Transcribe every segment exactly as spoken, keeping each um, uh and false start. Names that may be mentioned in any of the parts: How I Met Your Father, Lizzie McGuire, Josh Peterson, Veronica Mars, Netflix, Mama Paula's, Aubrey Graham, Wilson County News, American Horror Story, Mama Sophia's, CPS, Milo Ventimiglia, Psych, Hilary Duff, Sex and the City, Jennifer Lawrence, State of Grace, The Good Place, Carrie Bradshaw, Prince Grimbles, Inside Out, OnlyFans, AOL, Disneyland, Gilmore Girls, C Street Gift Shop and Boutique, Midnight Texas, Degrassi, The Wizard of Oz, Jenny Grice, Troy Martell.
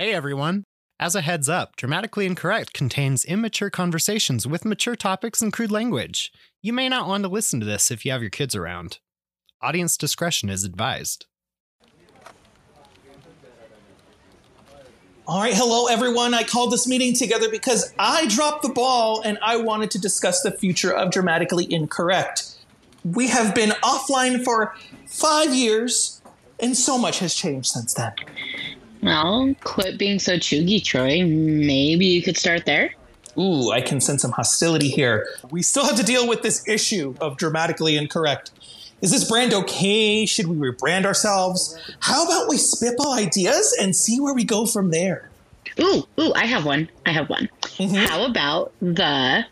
Hey everyone! As a heads up, Dramatically Incorrect contains immature conversations with mature topics and crude language. You may not want to listen to this if you have your kids around. Audience discretion is advised. All right, hello everyone. I called this meeting together because I dropped the ball and I wanted to discuss the future of Dramatically Incorrect. We have been offline for five years and so much has changed since then. Well, quit being so chuggy, Troy. Maybe you could start there. Ooh, I can sense some hostility here. We still have to deal with this issue of Dramatically Incorrect. Is this brand okay? Should we rebrand ourselves? How about we spitball ideas and see where we go from there? Ooh, ooh, I have one. I have one. Mm-hmm. How about the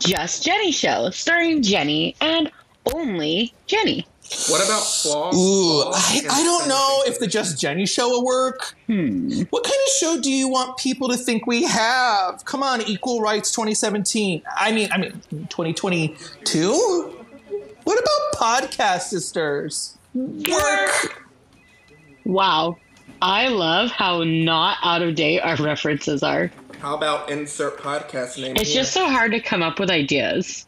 Just Jenny show starring Jenny and only Jenny? What about flaws? Ooh, I, I don't know if the Just Jenny show will work. Hmm. What kind of show do you want people to think we have? Come on, Equal Rights twenty seventeen. I mean, I mean, twenty twenty-two? What about Podcast Sisters? Work! Wow. I love how not out of date our references are. How about insert podcast name? It's here. Just so hard to come up with ideas.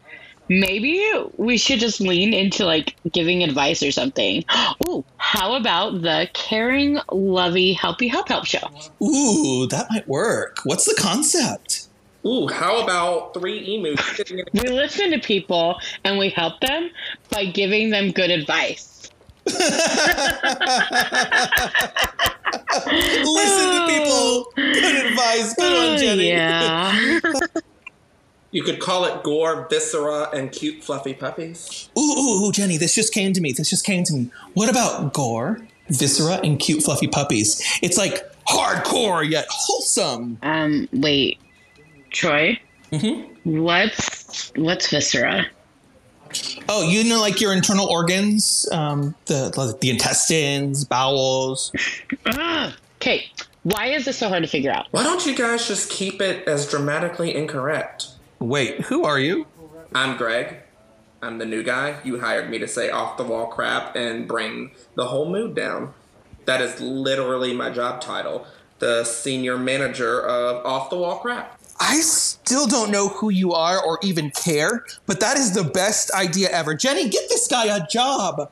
Maybe we should just lean into, like, giving advice or something. Ooh, how about the Caring, Lovey, Helpy, Help Help show? Ooh, that might work. What's the concept? Ooh, how about three emus? We listen to people and we help them by giving them good advice. Listen to people. Good advice. Good on, Jenny. Yeah. You could call it Gore, Viscera, and Cute Fluffy Puppies. Ooh, ooh, ooh, Jenny, this just came to me. This just came to me. What about Gore, Viscera, and Cute Fluffy Puppies? It's like hardcore yet wholesome. Um, wait. Troy, mm-hmm. what's what's viscera? Oh, you know, like your internal organs, um, the like the intestines, bowels. Ah, okay. Why is this so hard to figure out? Why don't you guys just keep it as Dramatically Incorrect? Wait, who are you? I'm Greg. I'm the new guy. You hired me to say off the wall crap and bring the whole mood down. That is literally my job title. The senior manager of off the wall crap. I still don't know who you are or even care, but that is the best idea ever. Jenny, get this guy a job.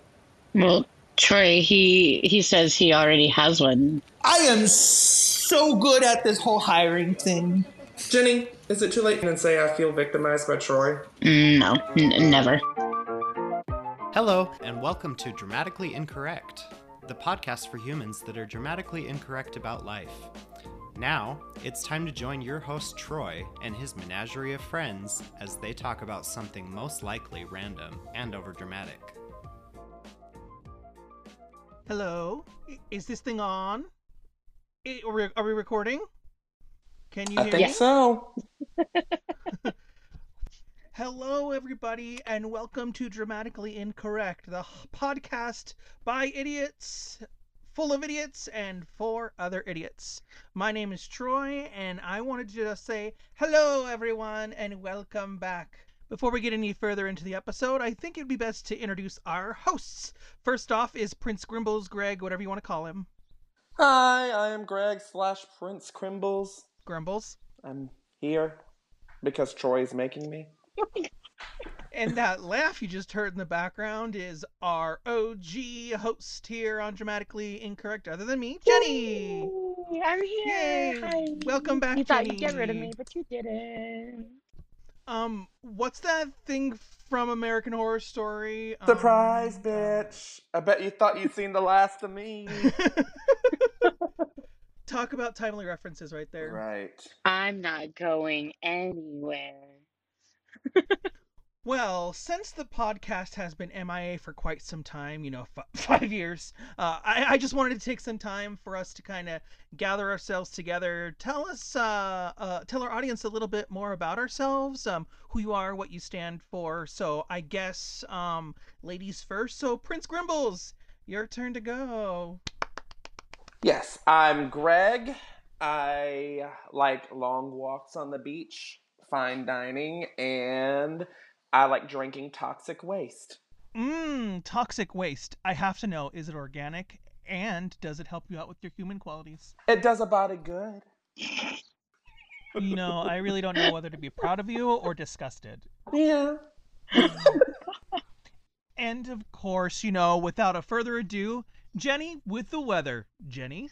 Well, Troy, he he says he already has one. I am so good at this whole hiring thing. Jenny, is it too late to say I feel victimized by Troy? No, n- never. Hello, and welcome to Dramatically Incorrect, the podcast for humans that are dramatically incorrect about life. Now, it's time to join your host Troy and his menagerie of friends as they talk about something most likely random and overdramatic. Hello? Is this thing on? Are we, are we recording? Can you hear me? I think me? so. Hello, everybody, and welcome to Dramatically Incorrect, the podcast by idiots, full of idiots, and four other idiots. My name is Troy, and I wanted to just say hello, everyone, and welcome back. Before we get any further into the episode, I think it'd be best to introduce our hosts. First off is Prince Grimbles, Greg, whatever you want to call him. Hi, I am Greg slash Prince Grimbles. Grimbles. I'm here because Troy's making me. And that laugh you just heard in the background is our O G host here on Dramatically Incorrect, other than me, Jenny. Yay, I'm here. Yay. Hi. Welcome back, you Jenny. You thought you'd get rid of me, but you didn't. Um, what's that thing from American Horror Story? Surprise, um, bitch. I bet you thought you'd seen the last of me. Talk about timely references right there. Right. I'm not going anywhere. Well, since the podcast has been M I A for quite some time, you know, f- five years, uh, I-, I just wanted to take some time for us to kind of gather ourselves together. Tell us, uh, uh, tell our audience a little bit more about ourselves, um, who you are, what you stand for. So I guess um, ladies first. So Prince Grimbles, your turn to go. Yes, I'm Greg. I like long walks on the beach, fine dining, and I like drinking toxic waste. Mmm, toxic waste. I have to know, is it organic And does it help you out with your human qualities? It does a body good. You know, I really don't know whether to be proud of you or disgusted. Yeah. And of course, you know, without a further ado, Jenny with the weather. Jenny?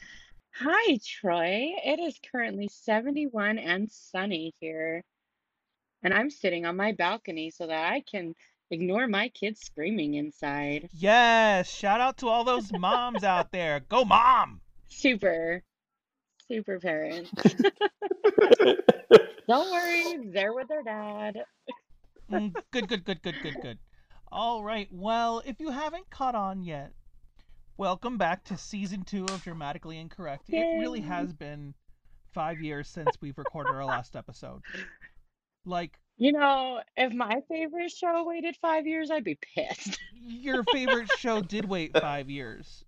Hi, Troy. It is currently seventy-one and sunny here. And I'm sitting on my balcony so that I can ignore my kids screaming inside. Yes. Shout out to all those moms out there. Go, mom. Super. Super parents. Don't worry. They're with their dad. mm, good, good, good, good, good, good. All right. Well, if you haven't caught on yet, welcome back to season two of Dramatically Incorrect. Yay. It really has been five years since we've recorded our last episode. Like, you know, if my favorite show waited five years, I'd be pissed. Your favorite show did wait five years.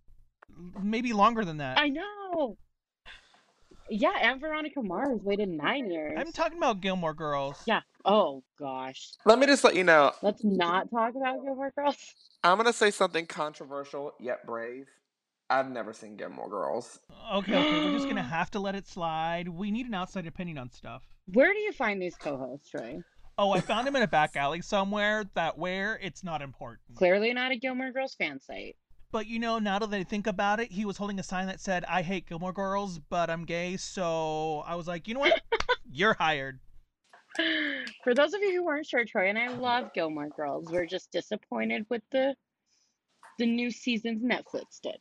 Maybe longer than that. I know. Yeah, and Veronica Mars waited nine years. I'm talking about Gilmore Girls. Yeah. Oh, gosh. Let me just let you know. Let's not talk about Gilmore Girls. I'm going to say something controversial yet brave. I've never seen Gilmore Girls. Okay, okay. We're just going to have to let it slide. We need an outside opinion on stuff. Where do you find these co-hosts, Troy? Oh, I found them in a back alley somewhere. That where? It's not important. Clearly not a Gilmore Girls fan site. But, you know, now that I think about it, he was holding a sign that said, I hate Gilmore Girls, but I'm gay. So I was like, you know what? You're hired. For those of you who weren't sure, Troy and I love Gilmore Girls. We're just disappointed with the the new seasons Netflix did.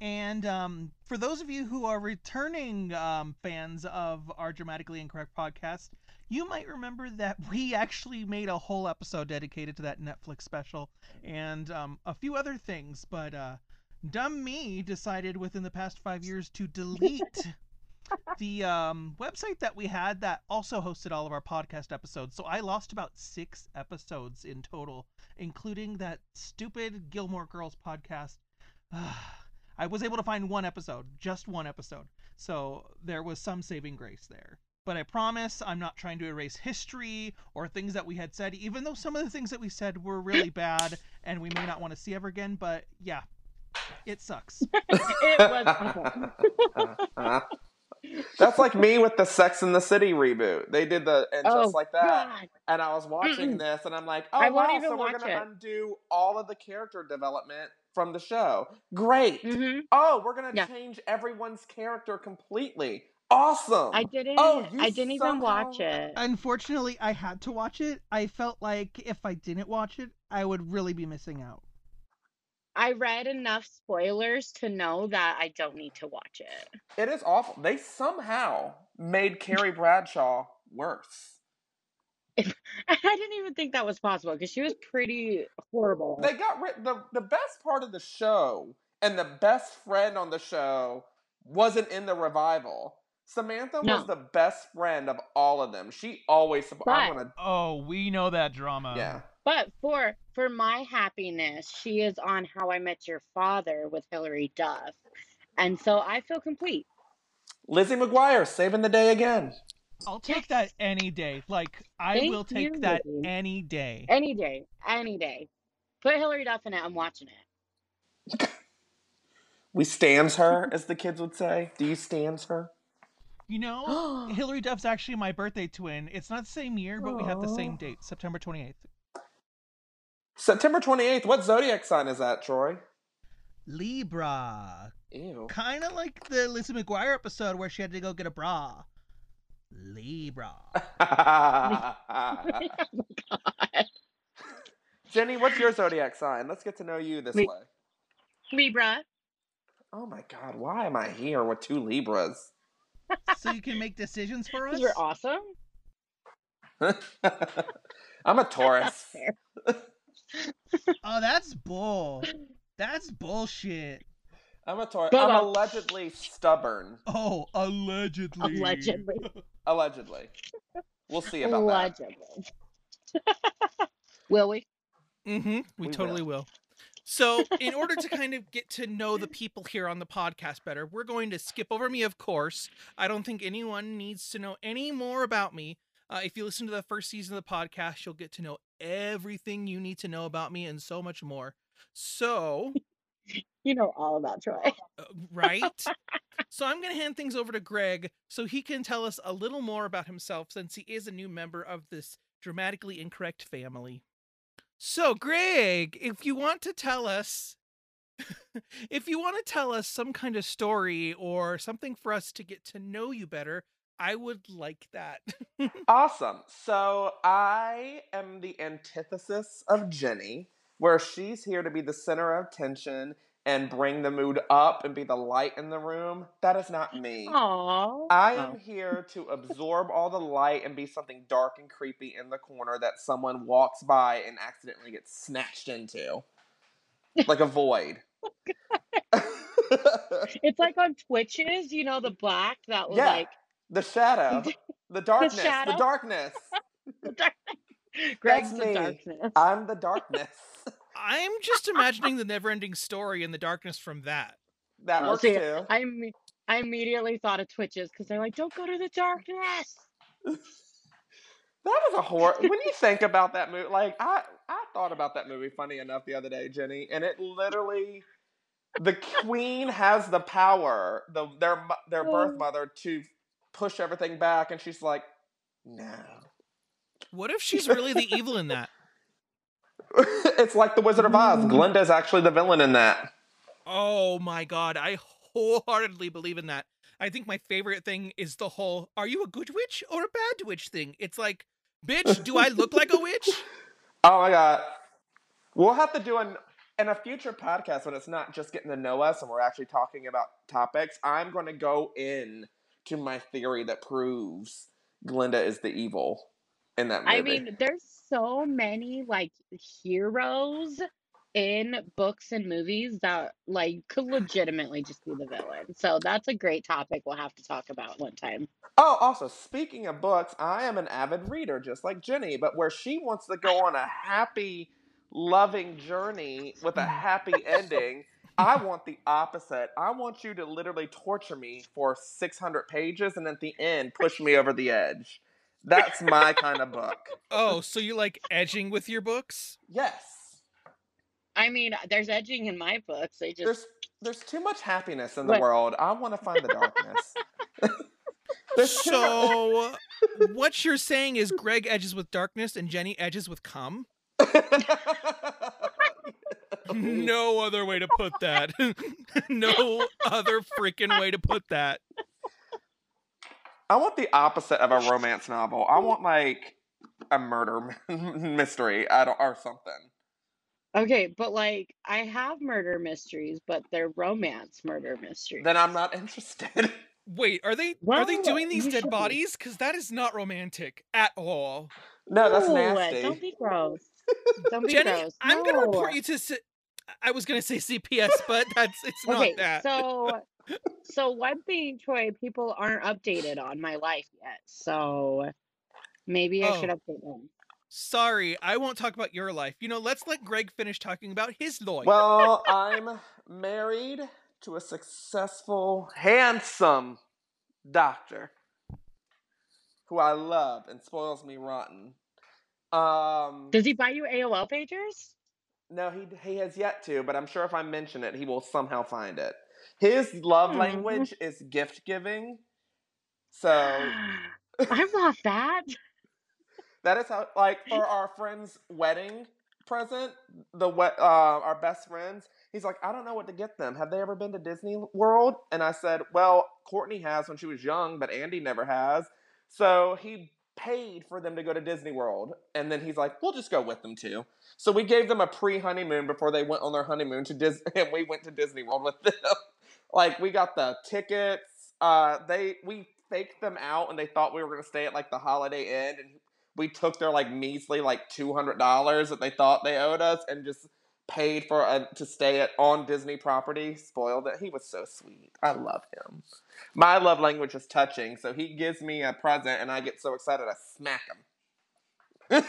And um, for those of you who are returning um, fans of our Dramatically Incorrect podcast, you might remember that we actually made a whole episode dedicated to that Netflix special and um, a few other things. But uh, dumb me decided within the past five years to delete the um, website that we had that also hosted all of our podcast episodes. So I lost about six episodes in total, including that stupid Gilmore Girls podcast. I was able to find one episode, just one episode. So there was some saving grace there. But I promise I'm not trying to erase history or things that we had said, even though some of the things that we said were really bad and we may not want to see ever again. But yeah, it sucks. It was awful. That's like me with the Sex and the City reboot. They did the and oh, just like that. God. And I was watching this and I'm like, oh, I won't wow, even so watch we're going to undo all of the character development from the show. Great. Mm-hmm. Oh, we're going to yeah. change everyone's character completely. Awesome. I didn't oh, I didn't even watch it. Unfortunately, I had to watch it. I felt like if I didn't watch it, I would really be missing out. I read enough spoilers to know that I don't need to watch it. It is awful. They somehow made Carrie Bradshaw worse. I didn't even think that was possible because she was pretty horrible. They got rid the the best part of the show and the best friend on the show wasn't in the revival. Samantha no. was the best friend of all of them. She always but, I wanna, oh, we know that drama. Yeah. But for for my happiness, she is on How I Met Your Father with Hilary Duff. And so I feel complete. Lizzie McGuire saving the day again. I'll take yes. that any day. Like, I Thank will take you. that any day. Any day. Any day. Put Hilary Duff in it. I'm watching it. We stans her, as the kids would say. Do you stans her? You know, Hilary Duff's actually my birthday twin. It's not the same year, but Aww. we have the same date. September twenty-eighth. September twenty-eighth. What zodiac sign is that, Troy? Libra. Ew. Kind of like the Lizzie McGuire episode where she had to go get a bra. Libra. Oh God. Jenny, what's your zodiac sign? Let's get to know you this Le- way. Libra. Oh my God, why am I here with two Libras? So you can make decisions for us? You're awesome. I'm a Taurus. Oh, that's bull. That's bullshit. I'm a Taurus. I'm allegedly stubborn. Oh, allegedly. Allegedly. Allegedly. We'll see about allegedly. that. Will we? Mm-hmm. We, we totally will. will. So in order to kind of get to know the people here on the podcast better, we're going to skip over me, of course. I don't think anyone needs to know any more about me. Uh, if you listen to the first season of the podcast, you'll get to know everything you need to know about me and so much more. So... You know all about Troy. Uh, right? So I'm going to hand things over to Greg so he can tell us a little more about himself, since he is a new member of this Dramatically Incorrect family. So, Greg, if you want to tell us, if you want to tell us some kind of story or something for us to get to know you better, I would like that. Awesome. So I am the antithesis of Jenny, where she's here to be the center of attention and bring the mood up and be the light in the room. That is not me. Aww. I am oh. here to absorb all the light and be something dark and creepy in the corner that someone walks by and accidentally gets snatched into. Like a void. Oh, God. It's like on Twitches, you know, the black that was yeah. like... The shadow. The darkness. The, shadow? the darkness. the darkness. Greg's the darkness. I'm the darkness. I'm just imagining the never-ending story and the darkness from that. That oh, works see, too. I, I immediately thought of Twitches because they're like, don't go to the darkness. That is a horror. When you think about that movie, like I, I thought about that movie funny enough the other day, Jenny, and it literally... The queen has the power, the their their birth mother, to push everything back, and she's like, no. What if she's really the evil in that? It's like The Wizard of Oz. Glinda's actually the villain in that. Oh my God. I wholeheartedly believe in that. I think my favorite thing is the whole, are you a good witch or a bad witch thing? It's like, bitch, do I look like a witch? Oh my God. We'll have to do an, in a future podcast when it's not just getting to know us and we're actually talking about topics. I'm going to go in to my theory that proves Glinda is the evil in that movie. I mean, there's so many like heroes in books and movies that like could legitimately just be the villain. So that's a great topic we'll have to talk about one time. Oh, also, speaking of books, I am an avid reader just like Jenny, but where she wants to go on a happy, loving journey with a happy ending, I want the opposite. I want you to literally torture me for six hundred pages and at the end push me over the edge. That's my kind of book. Oh, so you like edging with your books? Yes. I mean, there's edging in my books. They just There's there's too much happiness in the what? world. I want to find the darkness. So what you're saying is Greg edges with darkness and Jenny edges with cum? No other way to put that. No other freaking way to put that. I want the opposite of a romance novel. I want like a murder mystery I don't, or something. Okay, but like I have murder mysteries, but they're romance murder mysteries. Then I'm not interested. Wait, are they well, are they doing these dead bodies? Because that is not romantic at all. No, that's nasty. Don't be gross. Don't be Jenny, gross. No. I'm gonna report you to. C- I was gonna say C P S, but that's it's okay, not that. So, so one thing, Troy, people aren't updated on my life yet. So maybe I oh. should update them. Sorry, I won't talk about your life. You know, let's let Greg finish talking about his life. Well, I'm married to a successful, handsome doctor who I love and spoils me rotten. Um, Does he buy you A O L pagers? No, he he has yet to, but I'm sure if I mention it, he will somehow find it. His love mm. language is gift giving. So I love that. That is how, like, for our friend's wedding present, the uh, our best friends, he's like, I don't know what to get them. Have they ever been to Disney World? And I said, well, Courtney has when she was young, but Andy never has. So he paid for them to go to Disney World, and then he's like, we'll just go with them too. So we gave them a pre-honeymoon before they went on their honeymoon to Disney, and we went to Disney World with them. Like, we got the tickets. Uh, they we faked them out, and they thought we were going to stay at, like, the Holiday Inn, and we took their, like, measly, like, two hundred dollars that they thought they owed us and just paid for uh, to stay at on Disney property. Spoiled it. He was so sweet. I love him. My love language is touching, so he gives me a present, and I get so excited I smack him.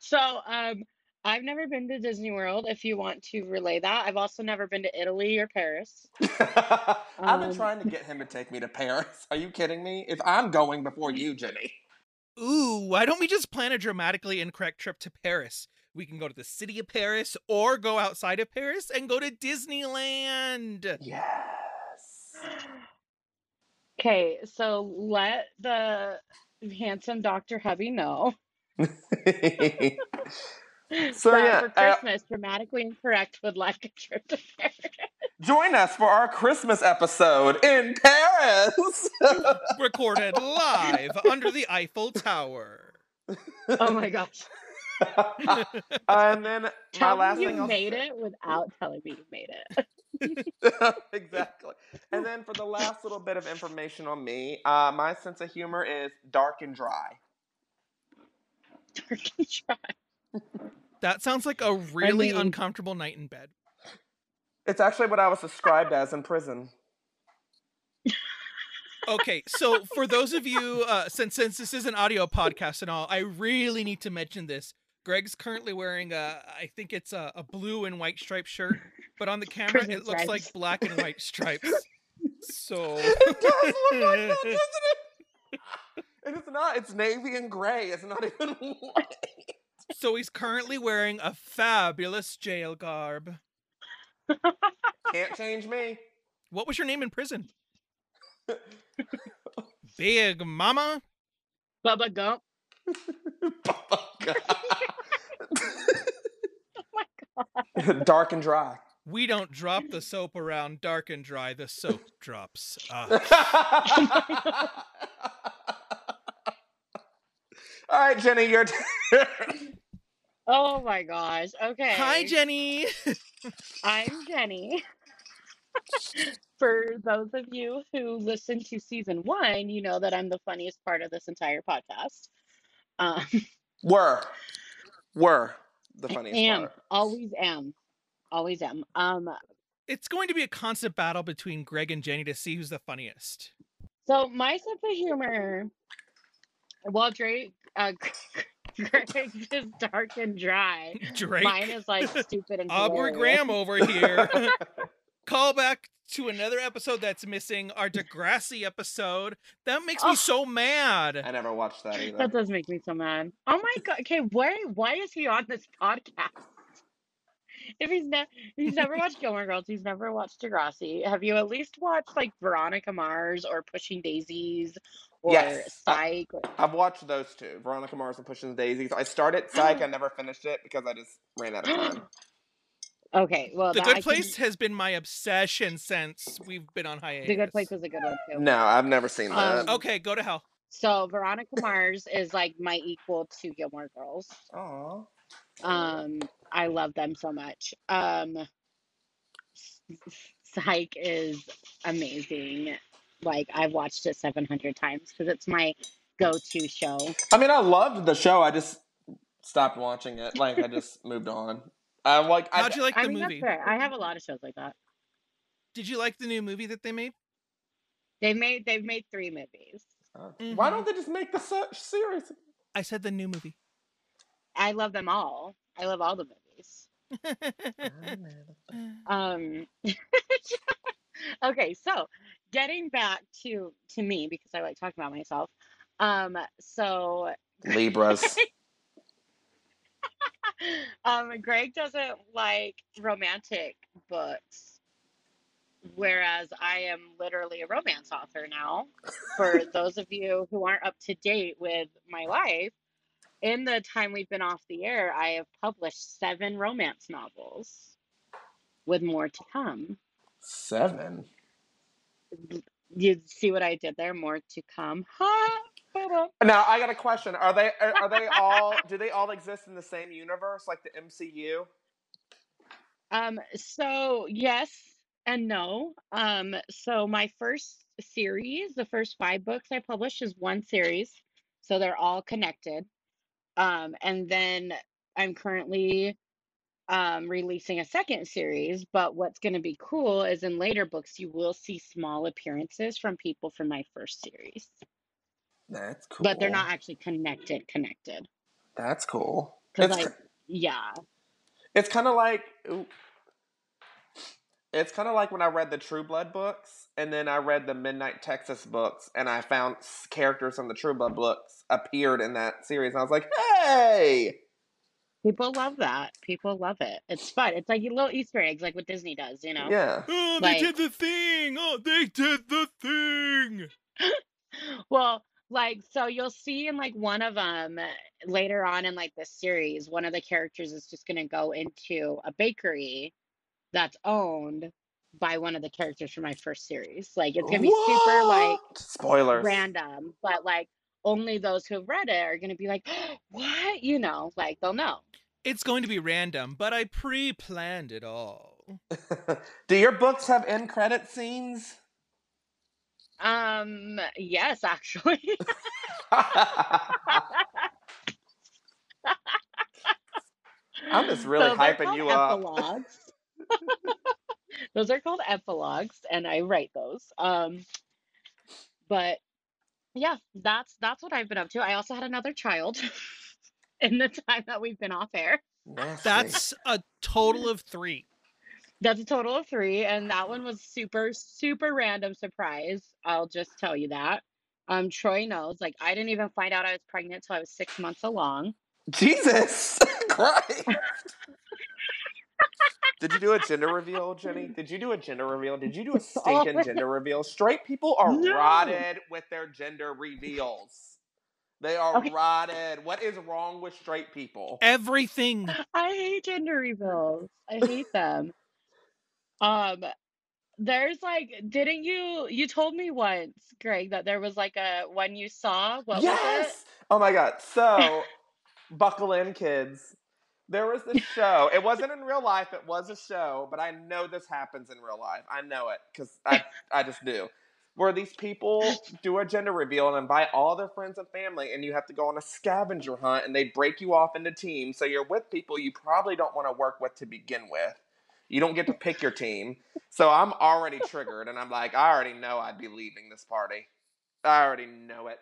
So, um, I've never been to Disney World, if you want to relay that. I've also never been to Italy or Paris. I've um... been trying to get him to take me to Paris. Are you kidding me? If I'm going before you, Jenny. Ooh, why don't we just plan a dramatically incorrect trip to Paris? We can go to the city of Paris or go outside of Paris and go to Disneyland. Yes. Okay, so let the handsome Doctor Hubby know. So that yeah, for Christmas, uh, Dramatically Incorrect would like a trip to Paris. Join us for our Christmas episode in Paris, recorded live under the Eiffel Tower. Oh my gosh! uh, and then tell my last me thing you I'll made say. It without telling me you made it. Exactly. And then for the last little bit of information on me, uh, my sense of humor is dark and dry. Dark and dry. That sounds like a really I mean, uncomfortable night in bed. It's actually what I was described as in prison. Okay, so for those of you, uh, since since this is an audio podcast and all, I really need to mention this. Greg's currently wearing a, I think it's a, a blue and white striped shirt, but on the camera prison it looks stripes. Like black and white stripes. So it does look like that, doesn't it? And it's not. It's navy and gray. It's not even white. So he's currently wearing a fabulous jail garb. Can't change me. What was your name in prison? Big Mama? Bubba Gump. Bubba Gump. Oh my god. Dark and dry. We don't drop the soap around dark and dry. The soap drops up. All right, Jenny, your turn. Oh my gosh. Okay. Hi, Jenny. I'm Jenny. For those of you who listened to season one, you know that I'm the funniest part of this entire podcast. Um, were. Were the funniest I am, part. Always am. Always am. Um, it's going to be a constant battle between Greg and Jenny to see who's the funniest. So my sense of humor, well, Drake, uh, Greg is dark and dry. Drake. Mine is like stupid and Aubrey Graham over here. Call back to another episode that's missing, our Degrassi episode. That makes oh. me so mad. I never watched that either. That does make me so mad. Oh my god. Okay, why why is he on this podcast? If he's never he's never watched Gilmore Girls, he's never watched Degrassi. Have you at least watched like Veronica Mars or Pushing Daisies? Or yes, Psych. I, I've watched those two, Veronica Mars and Pushing Daisies. I started Psych, I never finished it because I just ran out of time. Okay, well, The that, Good I Place can... has been my obsession since we've been on hiatus. The Good Place was a good one too. No, I've never seen that. Um, okay, go to hell. So Veronica Mars is like my equal to Gilmore Girls. Aww. Um, I love them so much. Um, Psych is amazing. Like, I've watched it seven hundred times because it's my go-to show. I mean, I loved the show. I just stopped watching it. Like, I just moved on. I like. How'd I, you like I the mean, movie? I have a lot of shows like that. Did you like the new movie that they made? They made. They've made three movies. Oh. Mm-hmm. Why don't they just make the series? I said the new movie. I love them all. I love all the movies. um. Okay, so. Getting back to, to me, because I like talking about myself. Um, so Libras. um, Greg doesn't like romantic books, whereas I am literally a romance author now. For those of you who aren't up to date with my life, in the time we've been off the air, I have published seven romance novels, with more to come. Seven. You see what I did there? More to come. Huh? Now I got a question. Are they are, are they all? Do they all exist in the same universe, like the M C U? Um. So yes and no. Um. So my first series, the first five books I published, is one series, so they're all connected. Um. And then I'm currently. Um, releasing a second series, but what's going to be cool is in later books you will see small appearances from people from my first series. That's cool. But they're not actually connected. Connected. That's cool. Because like, yeah, it's kind of like ooh, it's kind of like when I read the True Blood books, and then I read the Midnight Texas books, and I found characters from the True Blood books appeared in that series, and I was like, hey. People love that. People love it. It's fun. It's like little Easter eggs, like what Disney does, you know? Yeah. Oh, they like, did the thing. Oh, they did the thing. Well, like, so you'll see in, like, one of them later on in, like, this series, one of the characters is just going to go into a bakery that's owned by one of the characters from my first series. Like, it's going to be what? super, like, spoilers, random, but, like, only those who have read it are going to be like, what? You know, like, they'll know. It's going to be random, but I pre-planned it all. Do your books have end credit scenes? Um, yes, actually. I'm just really Those hyping you epilogues. up. Those are called epilogues, and I write those. Um, but yeah, that's that's what I've been up to. I also had another child in the time that we've been off air. Nasty. That's a total of three. That's a total of three, and that one was super, super random surprise. I'll just tell you that. Um, Troy knows. Like, I didn't even find out I was pregnant till I was six months along. Jesus Christ! Did you do a gender reveal, Jenny? Did you do a gender reveal? Did you do a stinking gender reveal? Straight people are no. rotted with their gender reveals. They are okay. rotted. What is wrong with straight people? Everything. I hate gender reveals. I hate them. Um, there's like, didn't you, you told me once, Greg, that there was like a, when you saw, what yes! was it? Oh my God. So, buckle in, kids. There was this show. It wasn't in real life. It was a show, but I know this happens in real life. I know it because I, I just do. Where these people do a gender reveal and invite all their friends and family, and you have to go on a scavenger hunt, and they break you off into teams. So you're with people you probably don't want to work with to begin with. You don't get to pick your team. So I'm already triggered, and I'm like, I already know I'd be leaving this party. I already know it.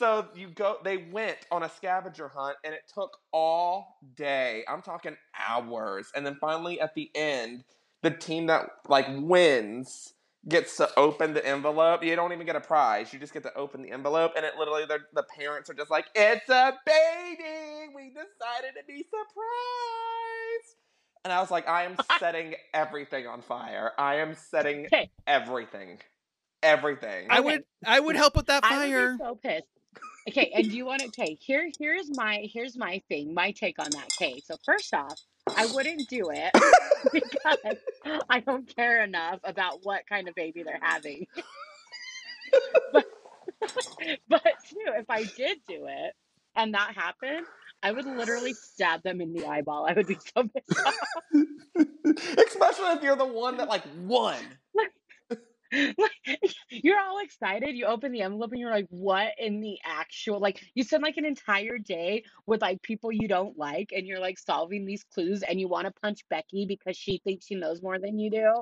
So you go. They went on a scavenger hunt, and it took all day. I'm talking hours. And then finally at the end, the team that, like, wins gets to open the envelope. You don't even get a prize. You just get to open the envelope, and it literally, the parents are just like, it's a baby! We decided to be surprised! And I was like, I am setting everything on fire. I am setting okay. everything. Everything. Okay. I would I would help with that fire. I would be so pissed. Okay, and you want to okay, here here's my here's my thing, my take on that. Okay, so first off, I wouldn't do it because I don't care enough about what kind of baby they're having. but, but too, if I did do it and that happened, I would literally stab them in the eyeball. I would be so pissed off. Especially if you're the one that, like, won. Like, like, you're all excited. You open the envelope and you're like, what in the actual? Like, you spend, like, an entire day with, like, people you don't like, and you're, like, solving these clues, and you want to punch Becky because she thinks she knows more than you do.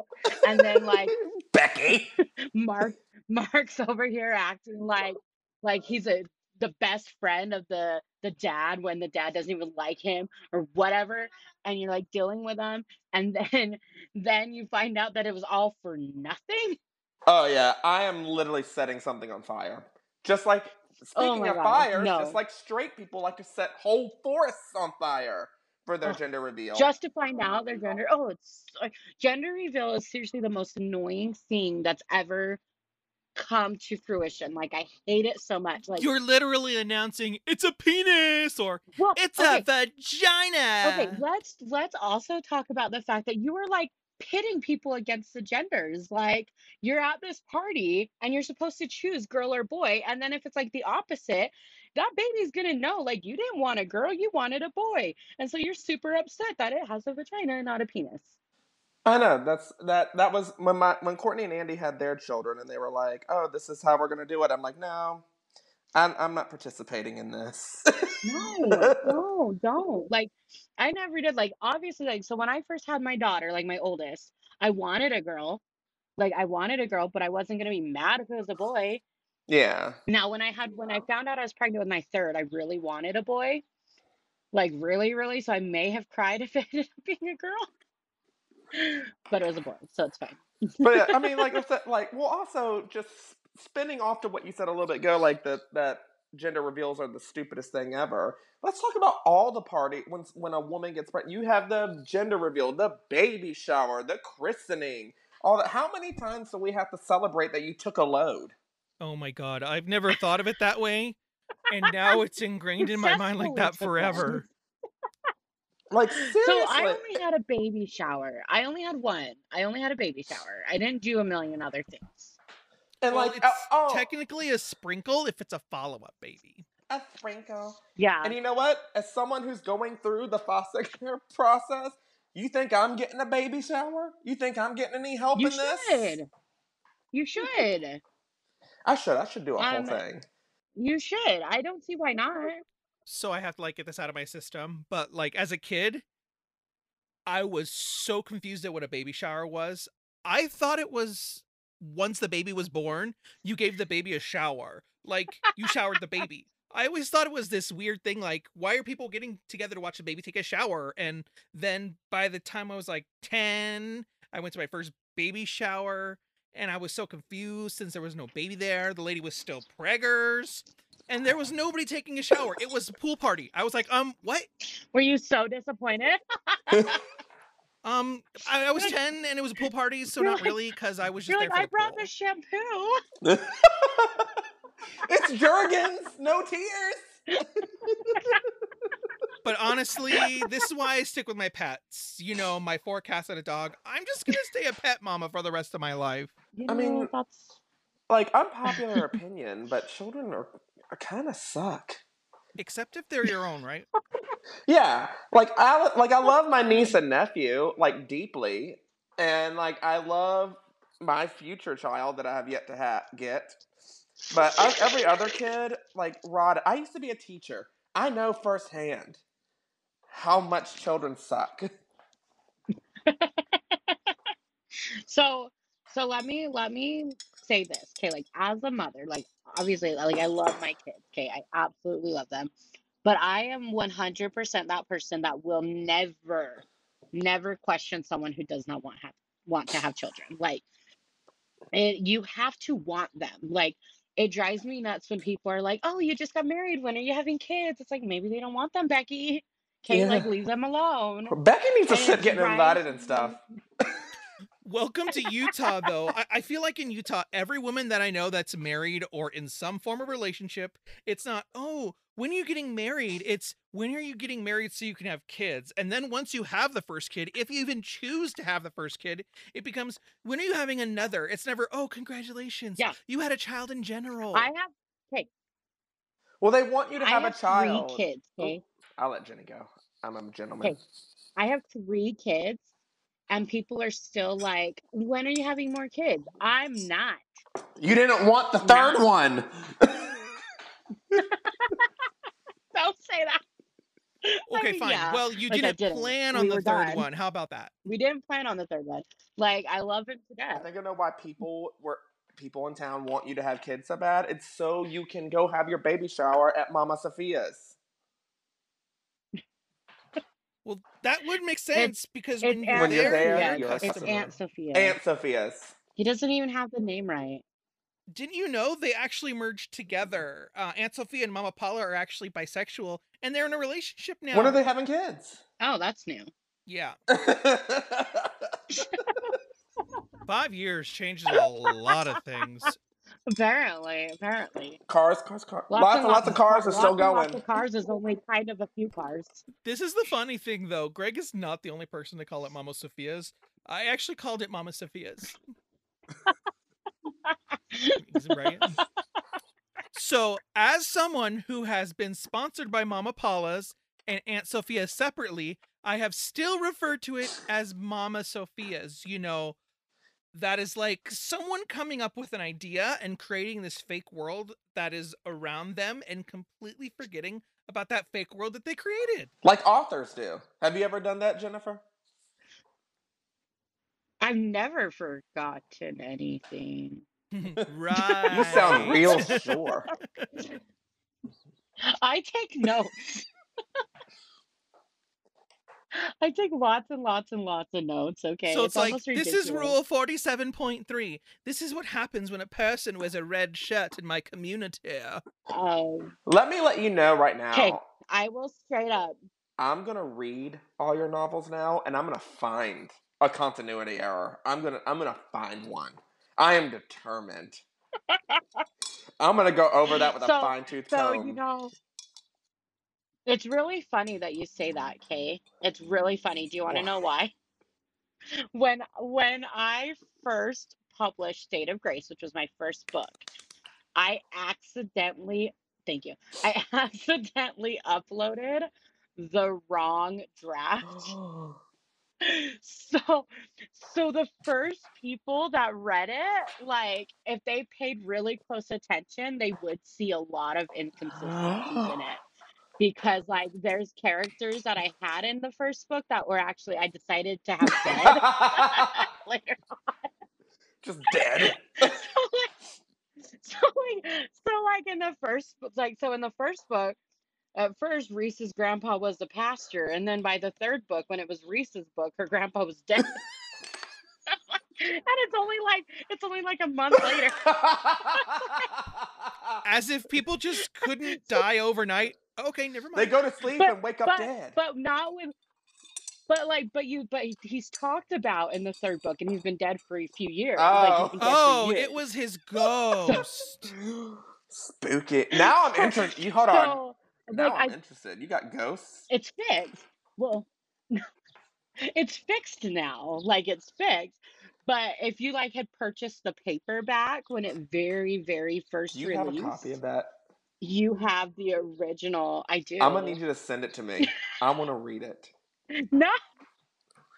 And then, like, Becky? Mark, Mark's over here acting like, like he's a... the best friend of the the dad when the dad doesn't even like him or whatever, and you're like dealing with them, and then then you find out that it was all for nothing. Oh yeah, I am literally setting something on fire. Just like, speaking oh of God, fires, no. just like straight people like to set whole forests on fire for their oh, gender reveal. Just to find out their gender. Oh, it's like, gender reveal is seriously the most annoying thing that's ever come to fruition. Like, I hate it so much. Like, you're literally announcing it's a penis or well, it's okay. a vagina. Okay, let's let's also talk about the fact that you are, like, pitting people against the genders. Like, you're at this party and you're supposed to choose girl or boy, and then if it's like the opposite, that baby's gonna know, like, you didn't want a girl, you wanted a boy, and so you're super upset that it has a vagina and not a penis. I know, that's, that, that was, when my, when Courtney and Andy had their children, and they were like, oh, this is how we're going to do it. I'm like, no, I'm, I'm not participating in this. No, no, don't. Like, I never did, like, obviously, like, so when I first had my daughter, like, my oldest, I wanted a girl. Like, I wanted a girl, but I wasn't going to be mad if it was a boy. Yeah. Now, when I had, when I found out I was pregnant with my third, I really wanted a boy. Like, really, really, so I may have cried if it ended up being a girl. But it was a boy, so it's fine. But I mean, like I said, like, well, also just spinning off to what you said a little bit ago, like the that gender reveals are the stupidest thing ever. Let's talk about all the party when when a woman gets pregnant. You have the gender reveal, the baby shower, the christening, all that. How many times do we have to celebrate that you took a load? Oh my God, I've never thought of it that way, and now it's ingrained in my mind like that forever. Like, seriously. So I only had a baby shower. I only had one. I only had a baby shower. I didn't do a million other things. And well, like, it's oh, oh. technically a sprinkle if it's a follow-up baby. A sprinkle. Yeah. And you know what? As someone who's going through the foster care process, you think I'm getting a baby shower? You think I'm getting any help you in should. this? You should. I should. I should do a um, whole thing. You should. I don't see why not. So I have to like get this out of my system. But like as a kid, I was so confused at what a baby shower was. I thought it was once the baby was born, you gave the baby a shower. Like you showered the baby. I always thought it was this weird thing. Like, why are people getting together to watch the baby take a shower? And then by the time I was like ten, I went to my first baby shower and I was so confused since there was no baby there. The lady was still preggers. And there was nobody taking a shower. It was a pool party. I was like, um, what? Were you so disappointed? um, I, I was ten and it was a pool party, so you're not like, really, because I was just you're there like, for I the brought pool. the shampoo. It's Jergens, no tears. But honestly, this is why I stick with my pets. You know, my four cats and a dog. I'm just going to stay a pet mama for the rest of my life. You know, I mean, that's... like, unpopular opinion, but children are... kind of suck, except if they're your own, right? Yeah, like I like I love my niece and nephew like deeply, and like I love my future child that I have yet to ha get. But I, every other kid, like Rod, I used to be a teacher. I know firsthand how much children suck. so, so let me let me say this, okay? Like as a mother, like. Obviously, like, I love my kids, okay? I absolutely love them. But I am one hundred percent that person that will never, never question someone who does not want, have, want to have children. Like, it, you have to want them. Like, it drives me nuts when people are like, oh, you just got married. When are you having kids? It's like, maybe they don't want them, Becky. Okay, yeah. Like, leave them alone. Becky needs to sit getting invited and stuff. Welcome to Utah, though. I, I feel like in Utah, every woman that I know that's married or in some form of relationship, it's not, oh, when are you getting married? It's when are you getting married so you can have kids? And then once you have the first kid, if you even choose to have the first kid, it becomes, when are you having another? It's never, oh, congratulations. Yeah. You had a child in general. I have, okay. Well, they want you to have, have a child. I have three kids, okay? I'll let Jenny go. I'm a gentleman. Okay. I have three kids. And people are still like, when are you having more kids? I'm not. You didn't want the third no. one. Don't say that. Okay, I mean, fine. Yeah. Well, you like didn't, didn't plan on we the third done. one. How about that? We didn't plan on the third one. Like, I love him to death. I think I know why people were people in town want you to have kids so bad. It's so you can go have your baby shower at Mama Sophia's. Well, that would make sense it's, because it's when, Aunt, you're there, yeah, you're it's Aunt Sophia. Aunt Sophia's. He doesn't even have the name right. Didn't you know they actually merged together? Uh, Aunt Sophia and Mama Paula are actually bisexual, and they're in a relationship now. When are they having kids? Oh, that's new. Yeah. Five years changes a lot of things. Apparently, apparently. Cars, cars, cars. Lots, lots and lots, lots of cars, cars are still going. Lots of cars is only kind of a few cars. This is the funny thing, though. Greg is not the only person to call it Mama Sophia's. I actually called it Mama Sophia's. Right? So, as someone who has been sponsored by Mama Paula's and Aunt Sophia separately, I have still referred to it as Mama Sophia's, you know. That is like someone coming up with an idea and creating this fake world that is around them and completely forgetting about that fake world that they created. Like authors do. Have you ever done that, Jennifer? I've never forgotten anything. Right. You sound real sure. I take notes. I take lots and lots and lots of notes, okay? So it's, it's like, this is rule forty-seven point three. This is what happens when a person wears a red shirt in my community. Um, let me let you know right now. Okay, I will straight up. I'm going to read all your novels now, and I'm going to find a continuity error. I'm going to I'm going to find one. I am determined. I'm going to go over that with so, a fine-tooth so, comb. So, you know... It's really funny that you say that, Kay. It's really funny. Do you want to know why? When when I first published State of Grace, which was my first book, I accidentally, thank you, I accidentally uploaded the wrong draft. So, so the first people that read it, like, if they paid really close attention, they would see a lot of inconsistencies in it. Because, like, there's characters that I had in the first book that were actually, I decided to have dead later on. Just dead. so, like, so, like, so, like, in the first, like, so in the first book, at first, Reese's grandpa was the pastor. And then by the third book, when it was Reese's book, her grandpa was dead. And it's only like it's only like a month later. As if people just couldn't die overnight. Okay, never mind. They go to sleep but, and wake up but, dead. But not with, but like, but you, but he's talked about in the third book, and he's been dead for a few years. Oh, like, oh years. It was his ghost. So, spooky. Now I'm interested. You hold so, on. Now like, I'm I, interested. You got ghosts. It's fixed. Well, it's fixed now. Like it's fixed. But if you like had purchased the paperback when it very, very first you released, you have a copy of that. You have the original. I do. I'm gonna need you to send it to me. I want to read it. No,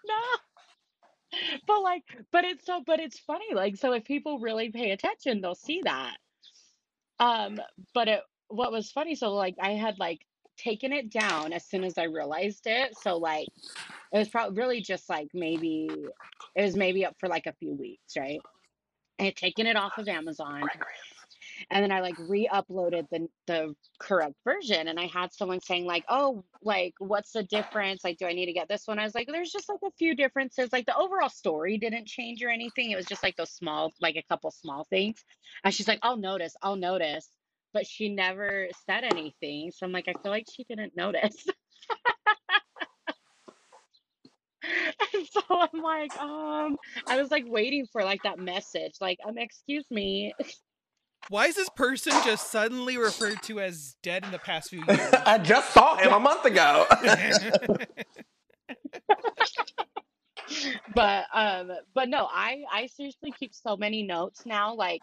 no. But like, but it's so. But it's funny. Like, so if people really pay attention, they'll see that. Um. But it. What was funny? So like, I had like taken it down as soon as I realized it. So like, it was probably really just like maybe it was maybe up for like a few weeks, right? I had taken it off of Amazon. And then I like re-uploaded the the correct version, and I had someone saying like, "Oh, like what's the difference? Like, do I need to get this one?" I was like, "There's just like a few differences. Like the overall story didn't change or anything. It was just like those small, like a couple small things." And she's like, "I'll notice. I'll notice," but she never said anything. So I'm like, I feel like she didn't notice. And so I'm like, um, I was like waiting for like that message, like, um, excuse me. Why is this person just suddenly referred to as dead in the past few years? I just saw him a month ago. But um, but no, I, I seriously keep so many notes now. Like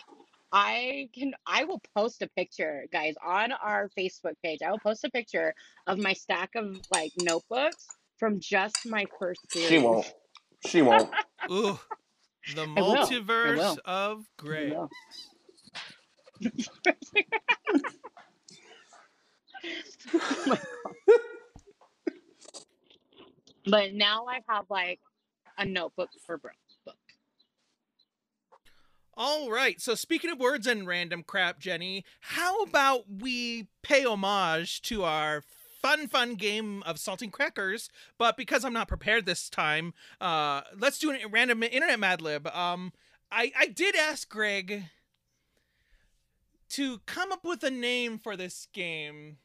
I can I will post a picture, guys, on our Facebook page. I will post a picture of my stack of like notebooks from just my first series. She won't. She won't. Ooh, the multiverse I will. I will. of grace. Oh my God. But now I have like a notebook for Brooke's book. All right. So speaking of words and random crap, Jenny, how about we pay homage to our fun, fun game of salting crackers? But because I'm not prepared this time, uh, let's do a random internet Mad Lib. Um, I, I did ask Greg to come up with a name for this game,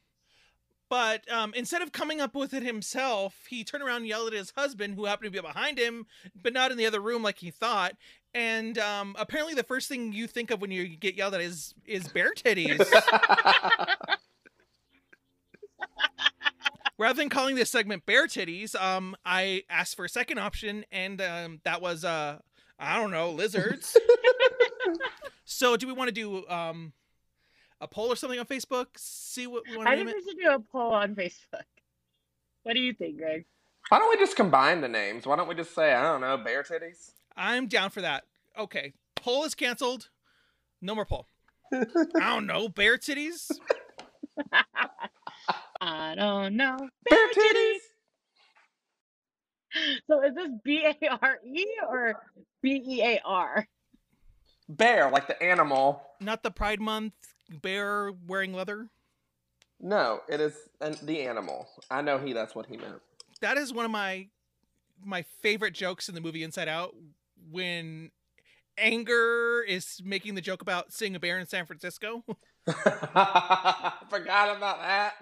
but um, instead of coming up with it himself, he turned around and yelled at his husband, who happened to be behind him, but not in the other room like he thought. And um, apparently the first thing you think of when you get yelled at is, is bear titties. Rather than calling this segment bear titties, um, I asked for a second option, and um, that was, uh, I don't know, lizards. So do we want to do... Um, a poll or something on Facebook? See what we want to name it? I think we should do a poll on Facebook. What do you think, Greg? Why don't we just combine the names? Why don't we just say, I don't know, bear titties? I'm down for that. Okay. Poll is canceled. No more poll. I don't know, bear titties? I don't know, bear, bear titties. titties. So is this B A R E or B E A R? Bear, like the animal. Not the Pride Month. Bear wearing leather? No, it is an, the animal. I know he. That's what he meant. that is one of my my favorite jokes in the movie Inside Out, when Anger is making the joke about seeing a bear in San Francisco. Forgot about that.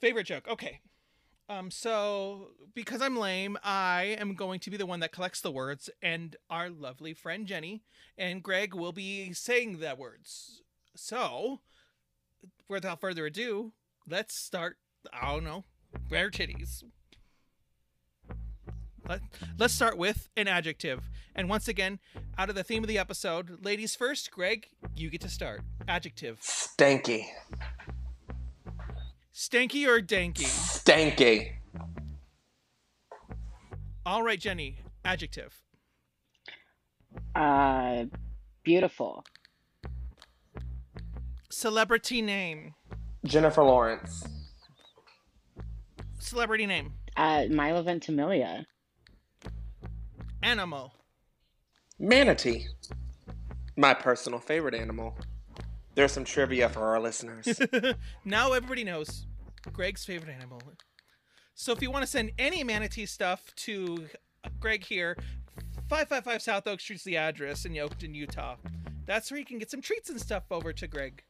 Favorite joke. Okay. Um, so because I'm lame, I am going to be the one that collects the words, and our lovely friend Jenny and Greg will be saying the words. So without further ado, let's start, I don't know, Rare Titties. Let, let's start with an adjective. And once again, out of the theme of the episode, ladies first. Greg, you get to start. Adjective. Stanky. Stanky or danky? Stanky. All right, Jenny. Adjective. Uh, beautiful. Celebrity name. Jennifer Lawrence. Celebrity name. Uh, Milo Ventimiglia. Animal. Manatee. My personal favorite animal. There's some trivia for our listeners. Now everybody knows Greg's favorite animal. So if you want to send any manatee stuff to Greg here, five five five South Oak Street's the address in Oakton, Utah. That's where you can get some treats and stuff over to Greg.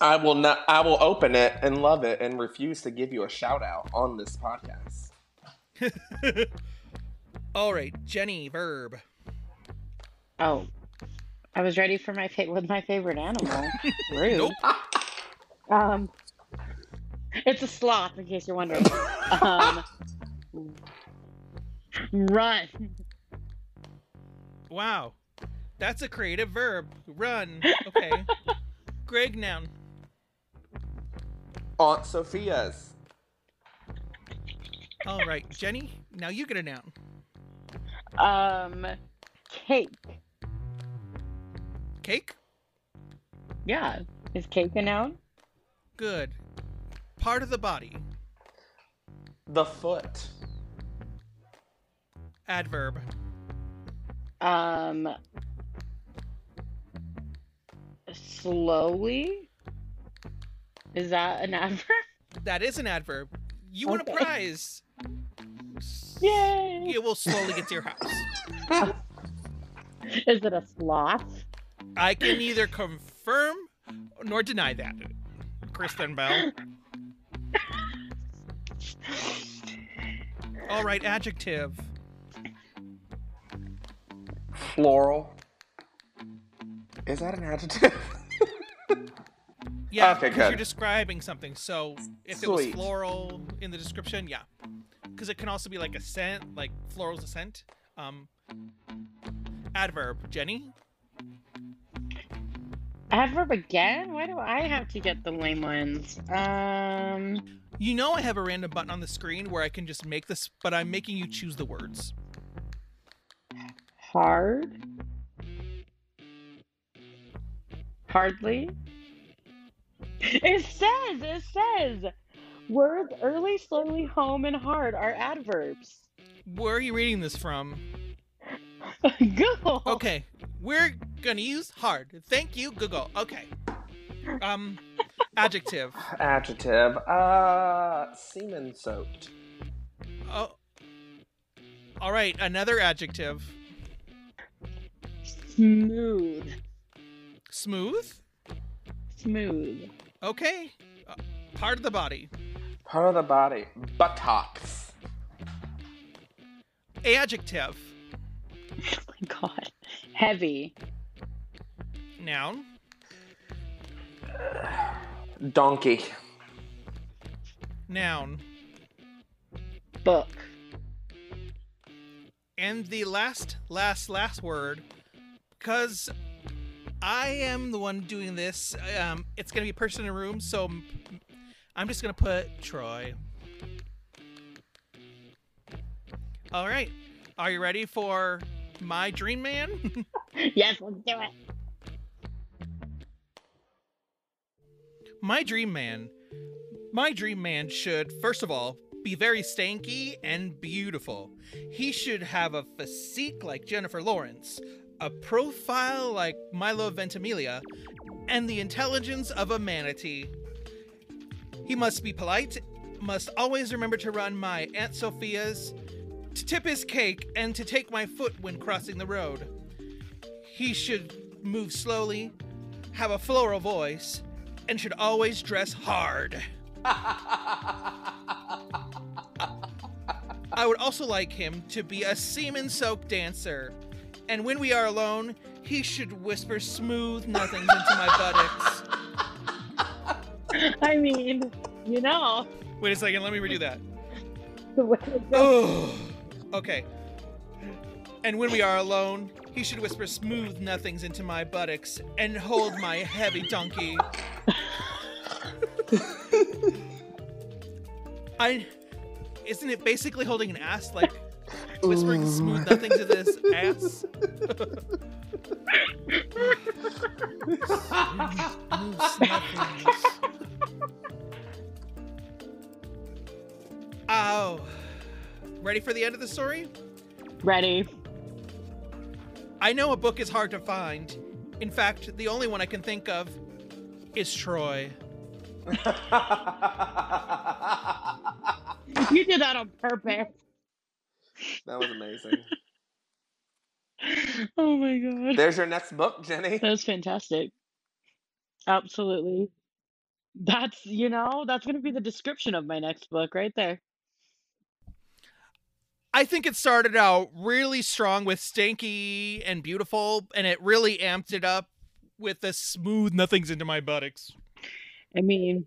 I will not. I will open it and love it and refuse to give you a shout out on this podcast. All right, Jenny, verb. Oh, I was ready for my fa- with my favorite animal. Rude. Nope. Um, it's a sloth, in case you're wondering. Um, run. Wow, that's a creative verb. Run. Okay. Greg, noun. Aunt Sophia's. All right, Jenny, now you get a noun. Um, cake. Cake? Yeah. Is cake a noun? Good. Part of the body. The foot. Adverb. Um, slowly? Is that an adverb? That is an adverb. You okay. Win a prize. Yay! It will slowly get to your house. Is it a sloth? I can neither confirm nor deny that. Kristen Bell. All right, adjective. Floral. Is that an adjective? Yeah, because okay, you're describing something. So if Sweet. It was floral in the description, yeah. Because it can also be like a scent, like floral's a scent. Um, adverb, Jenny? Adverb again? Why do I have to get the lame ones? Um, You know I have a random button on the screen where I can just make this, but I'm making you choose the words. Hard? Hardly? It says, it says, words early, slowly, home, and hard are adverbs. Where are you reading this from? Google. Okay, we're gonna use hard. Thank you, Google. Okay. Um, adjective. Adjective. Uh, semen soaked. Oh. All right, another adjective. Smooth. Smooth? Smooth. Okay. Uh, part of the body. Part of the body. Buttocks. Adjective. Oh my god. Heavy. Noun. Uh, donkey. Noun. Book. And the last, last, last word, because I am the one doing this. Um, it's going to be a person in a room, so I'm just going to put Troy. All right. Are you ready for my dream man? Yes, let's do it. My dream man. My dream man should, first of all, be very stanky and beautiful. He should have a physique like Jennifer Lawrence, a profile like Milo Ventimiglia, and the intelligence of a manatee. He must be polite must always remember to run my Aunt Sophia's, to tip his cake, and to take my foot when crossing the road. He should move slowly, have a floral voice, and should always dress hard. I would also like him to be a semen-soaked dancer. And when we are alone, he should whisper smooth nothings into my buttocks. I mean, you know. Wait a second, let me redo that. Oh, okay. And when we are alone, he should whisper smooth nothings into my buttocks and hold my heavy donkey. I, isn't it basically holding an ass, like whispering Ooh. smooth nothings to this ass? Oh, ready for the end of the story? Ready. I know a book is hard to find. In fact, the only one I can think of is Troy. You did that on purpose. That was amazing. Oh my god. There's your next book, Jenny. That was fantastic. Absolutely. That's, you know, that's going to be the description of my next book right there. I think it started out really strong with Stinky and Beautiful, and it really amped it up with the smooth nothings into my buttocks. I mean,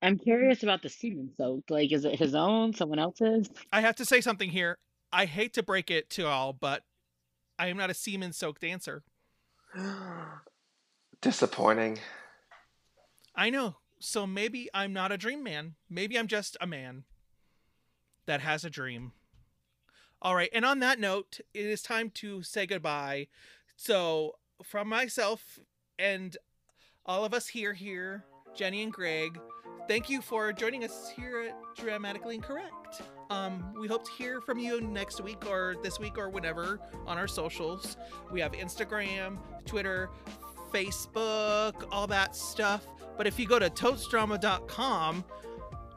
I'm curious about the semen soaked. Like, is it his own? Someone else's? I have to say something here. I hate to break it to all, but I am not a semen soaked dancer. Disappointing. I know. So maybe I'm not a dream man. Maybe I'm just a man that has a dream. All right. And on that note, it is time to say goodbye. So from myself and all of us here, here, Jenny and Greg, thank you for joining us here at Dramatically Incorrect. Um, we hope to hear from you next week or this week or whenever on our socials. We have Instagram, Twitter, Facebook, all that stuff. But if you go to totes drama dot com,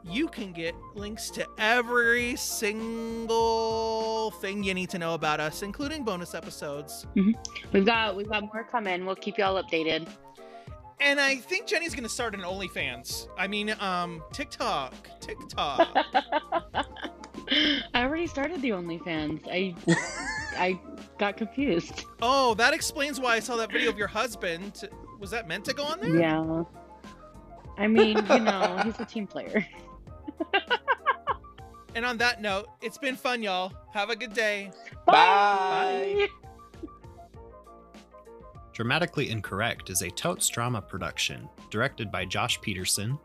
you can get links to every single thing you need to know about us, including bonus episodes. Mm-hmm. We've got we've got more coming. We'll keep y'all updated. And I think Jenny's going to start an OnlyFans. I mean, um, TikTok. TikTok. I already started the OnlyFans. I I got confused. Oh, that explains why I saw that video of your husband. Was that meant to go on there? Yeah. I mean, you know, he's a team player. And on that note, it's been fun, y'all. Have a good day. Bye. Bye. Bye. Dramatically Incorrect is a Totes Drama production, directed by Josh Peterson,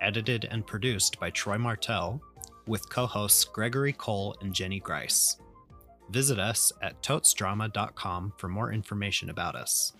edited and produced by Troy Martell, with co-hosts Gregory Cole and Jenny Grice. Visit us at totes drama dot com for more information about us.